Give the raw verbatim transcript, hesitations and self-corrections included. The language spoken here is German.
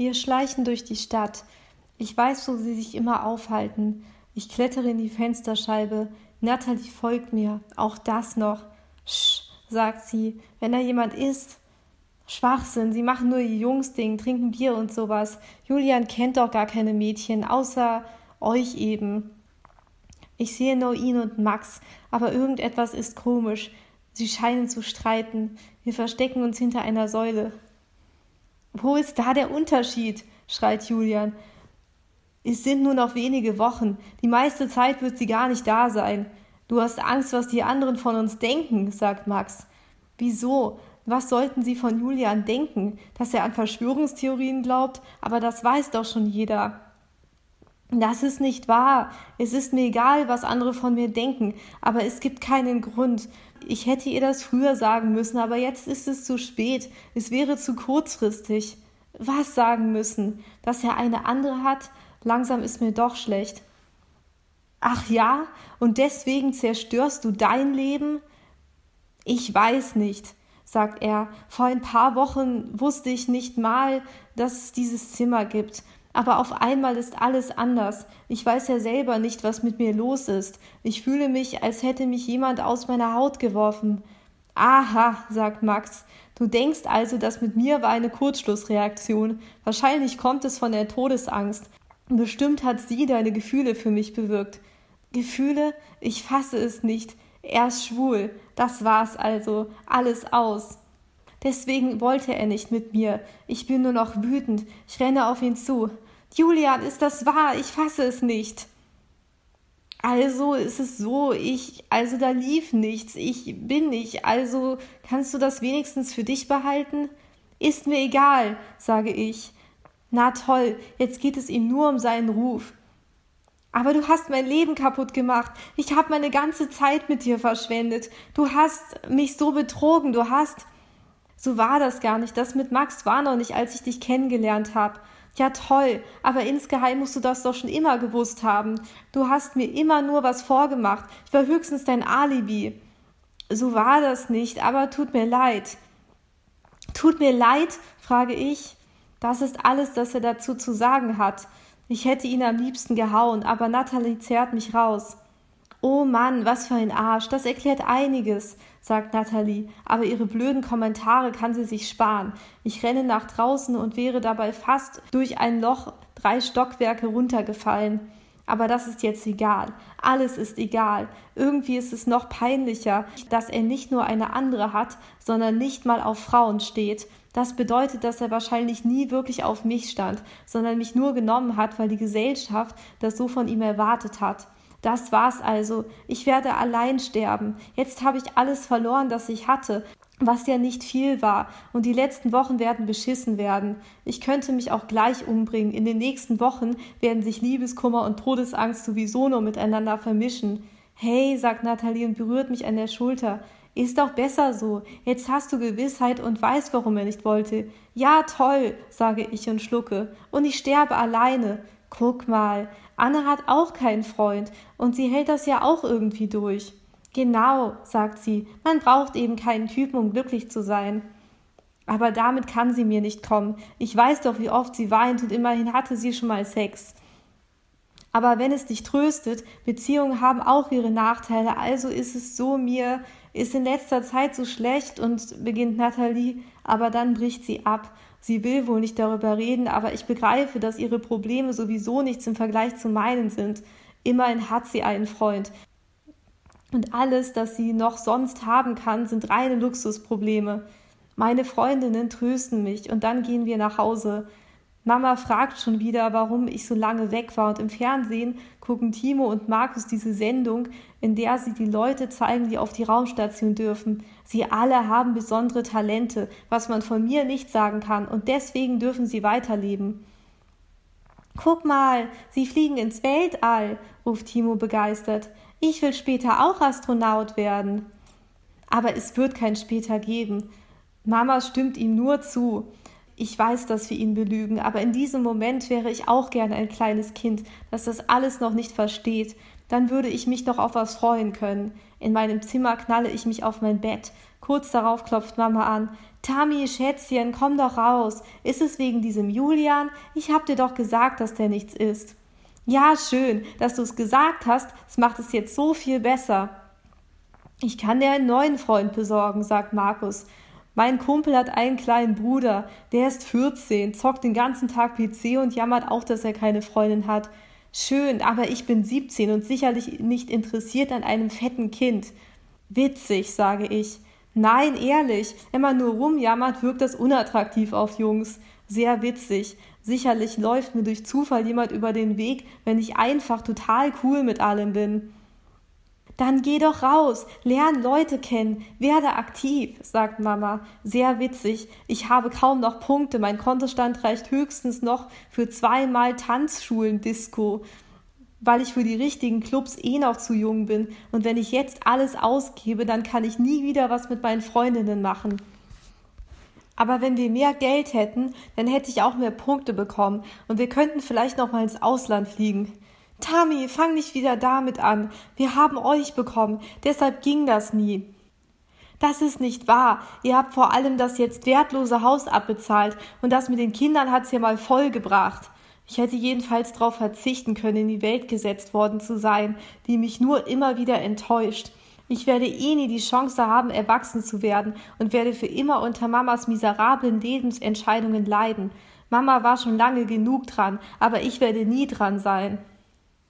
Wir schleichen durch die Stadt. Ich weiß, wo sie sich immer aufhalten. Ich klettere in die Fensterscheibe. Natalie folgt mir. Auch das noch. Sch, sagt sie. Wenn da jemand ist. Schwachsinn. Sie machen nur ihr Jungsding, trinken Bier und sowas. Julian kennt doch gar keine Mädchen, außer euch eben. Ich sehe nur ihn und Max, aber irgendetwas ist komisch. Sie scheinen zu streiten. Wir verstecken uns hinter einer Säule. Wo ist da der Unterschied? Schreit Julian. Es sind nur noch wenige Wochen. Die meiste Zeit wird sie gar nicht da sein. Du hast Angst, was die anderen von uns denken, sagt Max. Wieso? Was sollten sie von Julian denken? Dass er an Verschwörungstheorien glaubt? Aber das weiß doch schon jeder. Das ist nicht wahr. Es ist mir egal, was andere von mir denken. Aber es gibt keinen Grund. Ich hätte ihr das früher sagen müssen, aber jetzt ist es zu spät. Es wäre zu kurzfristig. Was sagen müssen? Dass er eine andere hat? Langsam ist mir doch schlecht. Ach ja? Und deswegen zerstörst du dein Leben? Ich weiß nicht, sagt er. Vor ein paar Wochen wusste ich nicht mal, dass es dieses Zimmer gibt. Aber auf einmal ist alles anders. Ich weiß ja selber nicht, was mit mir los ist. Ich fühle mich, als hätte mich jemand aus meiner Haut geworfen. Aha, sagt Max. Du denkst also, das mit mir war eine Kurzschlussreaktion. Wahrscheinlich kommt es von der Todesangst. Bestimmt hat sie deine Gefühle für mich bewirkt. Gefühle? Ich fasse es nicht. Er ist schwul. Das war's also. Alles aus. Deswegen wollte er nicht mit mir. Ich bin nur noch wütend. Ich renne auf ihn zu. Julian, ist das wahr? Ich fasse es nicht. Also ist es so, ich, also da lief nichts. Ich bin nicht, also kannst du das wenigstens für dich behalten? Ist mir egal, sage ich. Na toll, jetzt geht es ihm nur um seinen Ruf. Aber du hast mein Leben kaputt gemacht. Ich habe meine ganze Zeit mit dir verschwendet. Du hast mich so betrogen, du hast... So war das gar nicht. Das mit Max war noch nicht, als ich dich kennengelernt habe. Ja toll, aber insgeheim musst du das doch schon immer gewusst haben. Du hast mir immer nur was vorgemacht. Ich war höchstens dein Alibi. So war das nicht, aber tut mir leid. Tut mir leid, frage ich. Das ist alles, das er dazu zu sagen hat. Ich hätte ihn am liebsten gehauen, aber Natalie zerrt mich raus. Oh Mann, was für ein Arsch, das erklärt einiges, sagt Natalie, aber ihre blöden Kommentare kann sie sich sparen. Ich renne nach draußen und wäre dabei fast durch ein Loch drei Stockwerke runtergefallen. Aber das ist jetzt egal. Alles ist egal. Irgendwie ist es noch peinlicher, dass er nicht nur eine andere hat, sondern nicht mal auf Frauen steht. Das bedeutet, dass er wahrscheinlich nie wirklich auf mich stand, sondern mich nur genommen hat, weil die Gesellschaft das so von ihm erwartet hat. Das war's also. Ich werde allein sterben. Jetzt habe ich alles verloren, das ich hatte, was ja nicht viel war. Und die letzten Wochen werden beschissen werden. Ich könnte mich auch gleich umbringen. In den nächsten Wochen werden sich Liebeskummer und Todesangst sowieso nur miteinander vermischen. Hey, sagt Natalie und berührt mich an der Schulter. Ist doch besser so. Jetzt hast du Gewissheit und weißt, warum er nicht wollte. Ja, toll, sage ich und schlucke. Und ich sterbe alleine. Guck mal, Anne hat auch keinen Freund und sie hält das ja auch irgendwie durch. Genau, sagt sie, man braucht eben keinen Typen, um glücklich zu sein. Aber damit kann sie mir nicht kommen. Ich weiß doch, wie oft sie weint und immerhin hatte sie schon mal Sex. Aber wenn es dich tröstet, Beziehungen haben auch ihre Nachteile, also ist es so, mir ist in letzter Zeit so schlecht und beginnt Natalie, aber dann bricht sie ab. Sie will wohl nicht darüber reden, aber ich begreife, dass ihre Probleme sowieso nichts im Vergleich zu meinen sind. Immerhin hat sie einen Freund. Und alles, das sie noch sonst haben kann, sind reine Luxusprobleme. Meine Freundinnen trösten mich und dann gehen wir nach Hause. Mama fragt schon wieder, warum ich so lange weg war, und im Fernsehen gucken Timo und Markus diese Sendung, in der sie die Leute zeigen, die auf die Raumstation dürfen. Sie alle haben besondere Talente, was man von mir nicht sagen kann, und deswegen dürfen sie weiterleben. Guck mal, sie fliegen ins Weltall, ruft Timo begeistert. Ich will später auch Astronaut werden. Aber es wird kein später geben. Mama stimmt ihm nur zu. Ich weiß, dass wir ihn belügen, aber in diesem Moment wäre ich auch gerne ein kleines Kind, das das alles noch nicht versteht. Dann würde ich mich noch auf was freuen können. In meinem Zimmer knalle ich mich auf mein Bett. Kurz darauf klopft Mama an. Tami, Schätzchen, komm doch raus. Ist es wegen diesem Julian? Ich hab dir doch gesagt, dass der nichts ist. Ja, schön, dass du es gesagt hast. Es macht es jetzt so viel besser. Ich kann dir einen neuen Freund besorgen, sagt Markus. Mein Kumpel hat einen kleinen Bruder. Der ist vierzehn, zockt den ganzen Tag P C und jammert auch, dass er keine Freundin hat. Schön, aber ich bin siebzehn und sicherlich nicht interessiert an einem fetten Kind. Witzig, sage ich. Nein, ehrlich, wenn man nur rumjammert, wirkt das unattraktiv auf Jungs. Sehr witzig. Sicherlich läuft mir durch Zufall jemand über den Weg, wenn ich einfach total cool mit allem bin. Dann geh doch raus, lern Leute kennen, werde aktiv, sagt Mama. Sehr witzig. Ich habe kaum noch Punkte, mein Kontostand reicht höchstens noch für zweimal Tanzschulen-Disco, weil ich für die richtigen Clubs eh noch zu jung bin. Und wenn ich jetzt alles ausgebe, dann kann ich nie wieder was mit meinen Freundinnen machen. Aber wenn wir mehr Geld hätten, dann hätte ich auch mehr Punkte bekommen. Und wir könnten vielleicht noch mal ins Ausland fliegen. Tami, fang nicht wieder damit an. Wir haben euch bekommen. Deshalb ging das nie. Das ist nicht wahr. Ihr habt vor allem das jetzt wertlose Haus abbezahlt. Und das mit den Kindern hat's ja mal vollgebracht. Ich hätte jedenfalls darauf verzichten können, in die Welt gesetzt worden zu sein, die mich nur immer wieder enttäuscht. Ich werde eh nie die Chance haben, erwachsen zu werden und werde für immer unter Mamas miserablen Lebensentscheidungen leiden. Mama war schon lange genug dran, aber ich werde nie dran sein.